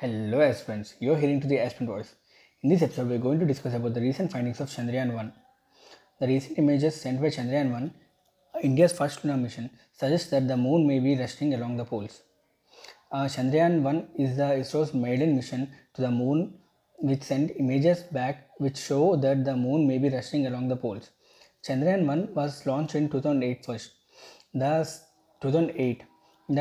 Hello aspirants, you are hearing to the aspirant voice. In this episode, we are going to discuss about the recent findings of Chandrayaan-1. The recent images sent by Chandrayaan-1, India's first lunar mission, suggests that the moon may be resting along the poles. Chandrayaan-1 is the ISRO's maiden mission to the moon, which sent images back which show that the moon may be resting along the poles. Chandrayaan-1 was launched in 2008 first. The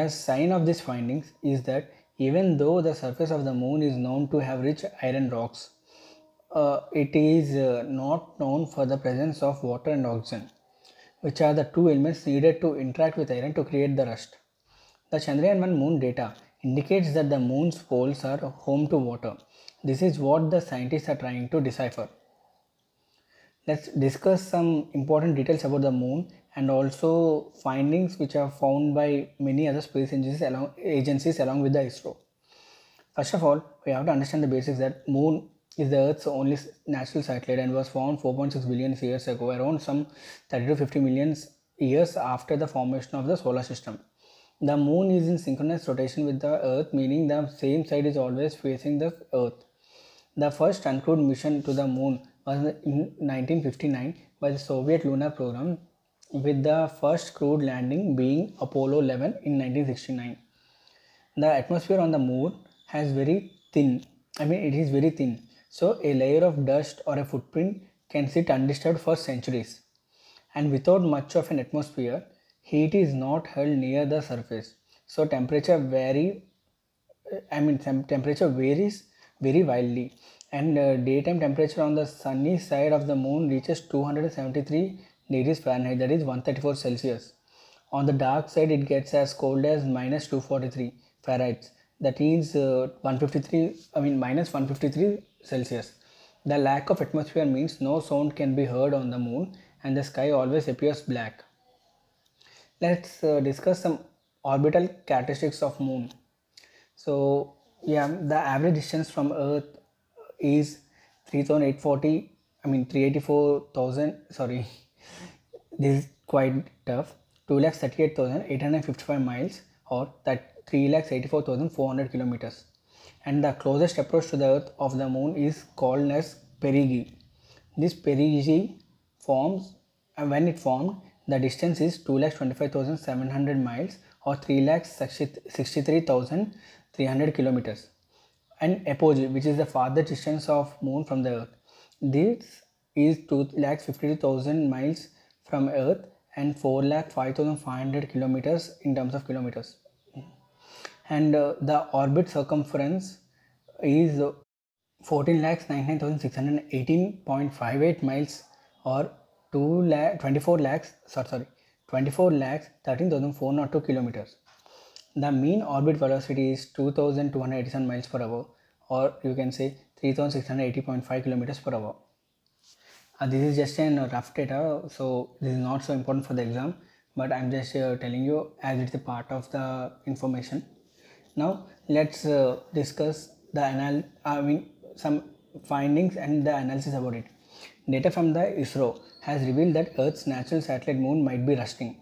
sign of these findings is that even though the surface of the moon is known to have rich iron rocks, it is not known for the presence of water and oxygen, which are the two elements needed to interact with iron to create the rust. The Chandrayaan-1 moon data indicates that the moon's poles are home to water. This is what the scientists are trying to decipher. Let's discuss some important details about the moon and also findings which are found by many other space agencies along with the ISRO. First of all, we have to understand the basics that moon is the Earth's only natural satellite and was found 4.6 billion years ago, around some 30 to 50 million years after the formation of the solar system. The moon is in synchronous rotation with the Earth, meaning the same side is always facing the Earth. The first uncrewed mission to the moon was in 1959 by the Soviet lunar program, with the first crewed landing being Apollo 11 in 1969. The atmosphere on the moon is very thin, so a layer of dust or a footprint can sit undisturbed for centuries. And without much of an atmosphere, heat is not held near the surface, so temperature varies very wildly, and daytime temperature on the sunny side of the moon reaches 273 degrees Fahrenheit, that is 134 Celsius. On the dark side, it gets as cold as minus 243 Fahrenheit, that is minus 153 Celsius. The lack of atmosphere means no sound can be heard on the moon and the sky always appears black. Let's discuss some orbital characteristics of moon. So the average distance from Earth is 384,000. This is quite tough. 238,855 miles or 384,400 kilometers. And the closest approach to the Earth of the moon is called as perigee. This perigee when it formed, the distance is 225,700 miles or 363,300 kilometers. And apogee, which is the farthest distance of moon from the Earth. This is 252,000 miles from Earth and 405,500 kilometers in terms of kilometers. And the orbit circumference is 14,99,618.58 miles or 24,13,402 kilometers. The mean orbit velocity is 2,287 miles per hour, or you can say 3,680.5 kilometers per hour. This is just a rough data, so this is not so important for the exam, but I am just telling you as it's a part of the information. Now let's discuss some findings and the analysis about it. Data from the ISRO has revealed that Earth's natural satellite moon might be rusting.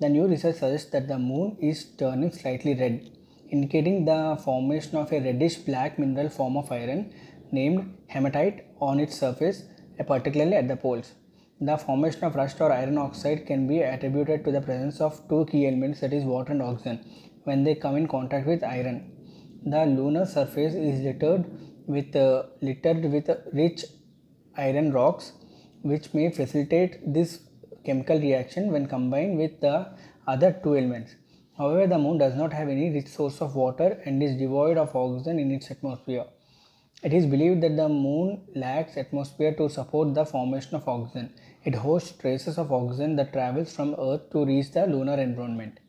The new research suggests that the moon is turning slightly red, indicating the formation of a reddish-black mineral form of iron named hematite on its surface, particularly at the poles. The formation of rust or iron oxide can be attributed to the presence of two key elements, that is water and oxygen, when they come in contact with iron. The lunar surface is littered with rich iron rocks, which may facilitate this chemical reaction when combined with the other two elements. However, the moon does not have any rich source of water and is devoid of oxygen in its atmosphere. It is believed that the moon lacks atmosphere to support the formation of oxygen. It hosts traces of oxygen that travels from Earth to reach the lunar environment.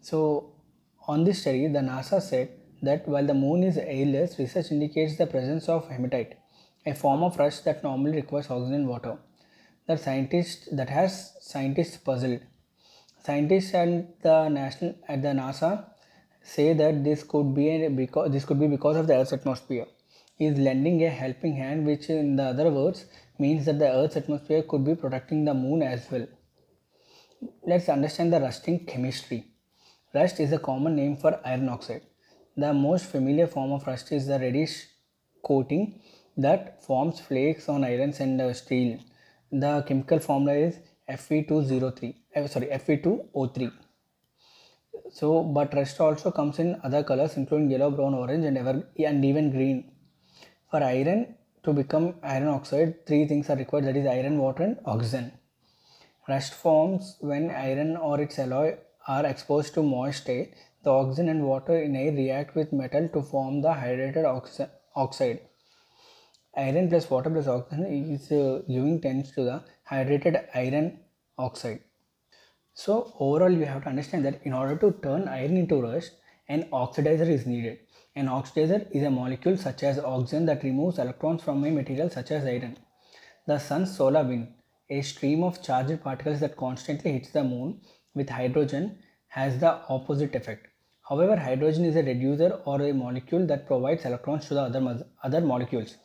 So, on this study, the NASA said that while the moon is airless, research indicates the presence of hematite, a form of rust that normally requires oxygen and water. That has scientists puzzled. Scientists at the NASA say that this could be because of the Earth's atmosphere is lending a helping hand, which in the other words means that the Earth's atmosphere could be protecting the moon as well. Let's understand the rusting chemistry. Rust is a common name for iron oxide. The most familiar form of rust is the reddish coating that forms flakes on irons and steel. The chemical formula is Fe2O3. So, but rust also comes in other colors including yellow, brown, orange and even green. For iron to become iron oxide, three things are required, that is iron, water and oxygen. Rust forms when iron or its alloy are exposed to moist air. The oxygen and water in air react with metal to form the hydrated oxide. Iron plus water plus oxygen is giving tends to the hydrated iron oxide. So overall you have to understand that in order to turn iron into rust, an oxidizer is needed. An oxidizer is a molecule such as oxygen that removes electrons from a material such as iron. The sun's solar wind, a stream of charged particles that constantly hits the moon with hydrogen, has the opposite effect. However, hydrogen is a reducer or a molecule that provides electrons to the other molecules.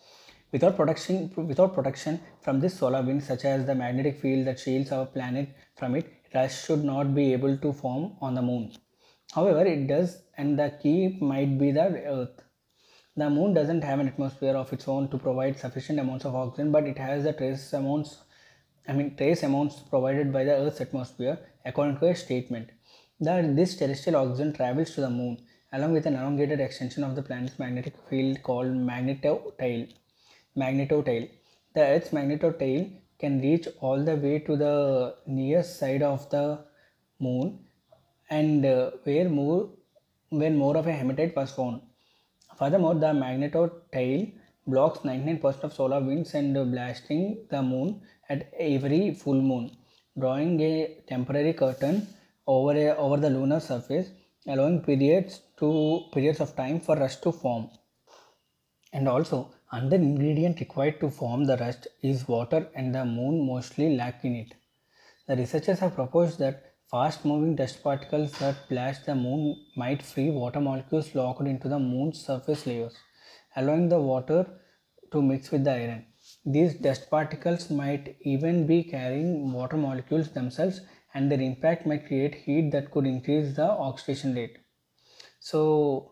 Without protection from this solar wind, such as the magnetic field that shields our planet from it, rust should not be able to form on the moon. However, it does, and the key might be the Earth. The moon doesn't have an atmosphere of its own to provide sufficient amounts of oxygen, but it has the trace amounts provided by the Earth's atmosphere, according to a statement. This terrestrial oxygen travels to the moon along with an elongated extension of the planet's magnetic field called magnetotail. The Earth's magnetotail can reach all the way to the nearest side of the moon, and where more of a hematite was found. Furthermore, the magnetotail blocks 99% of solar winds and blasting the moon at every full moon, drawing a temporary curtain over the lunar surface, allowing periods of time for rust to form. And also, another ingredient required to form the rust is water, and the moon mostly lacks in it. The researchers have proposed that fast-moving dust particles that blast the moon might free water molecules locked into the moon's surface layers, allowing the water to mix with the iron. These dust particles might even be carrying water molecules themselves, and their impact might create heat that could increase the oxidation rate. So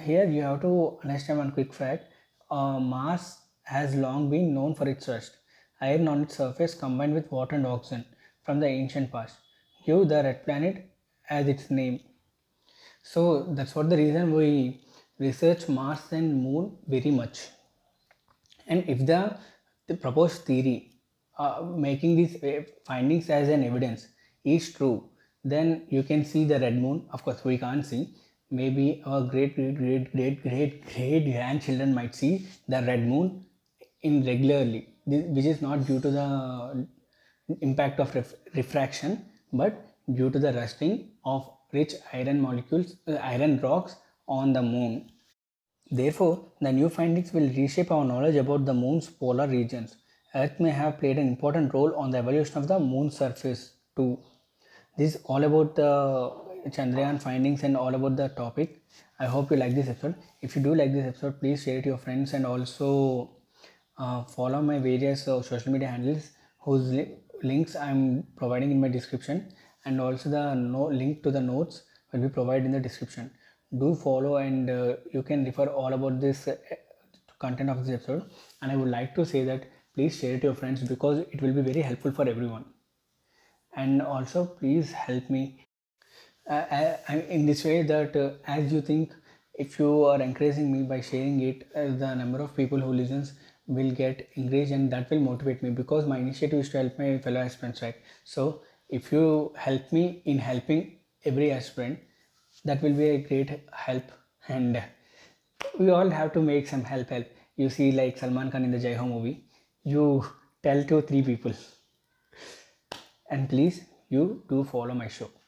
here you have to understand one quick fact. Mars has long been known for its rust. Iron on its surface combined with water and oxygen from the ancient past give the red planet as its name. So that's what the reason we research Mars and Moon very much. And if the proposed theory making these findings as an evidence is true, then you can see the red moon. Of course, we can't see. Maybe our great grandchildren might see the red moon irregularly, which is not due to the impact of refraction, but due to the rusting of rich iron molecules, iron rocks on the moon. Therefore, the new findings will reshape our knowledge about the moon's polar regions. Earth may have played an important role on the evolution of the moon's surface too. This is all about the Chandrayaan findings and all about the topic. I hope you like this episode. If you do like this episode, please share it to your friends, and also follow my various social media handles whose links I am providing in my description, and also the link to the notes will be provided in the description. Do follow, and you can refer all about this content of this episode. And I would like to say that please share it to your friends, because it will be very helpful for everyone. And also please help me in this way, that as you think, if you are encouraging me by sharing it, the number of people who listens will get engaged, and that will motivate me, because my initiative is to help my fellow aspirants, right? So if you help me in helping every aspirant, that will be a great help. And we all have to make some help. You see, like Salman Khan in the Jai Ho movie, you tell 2-3 people. And please, you do follow my show.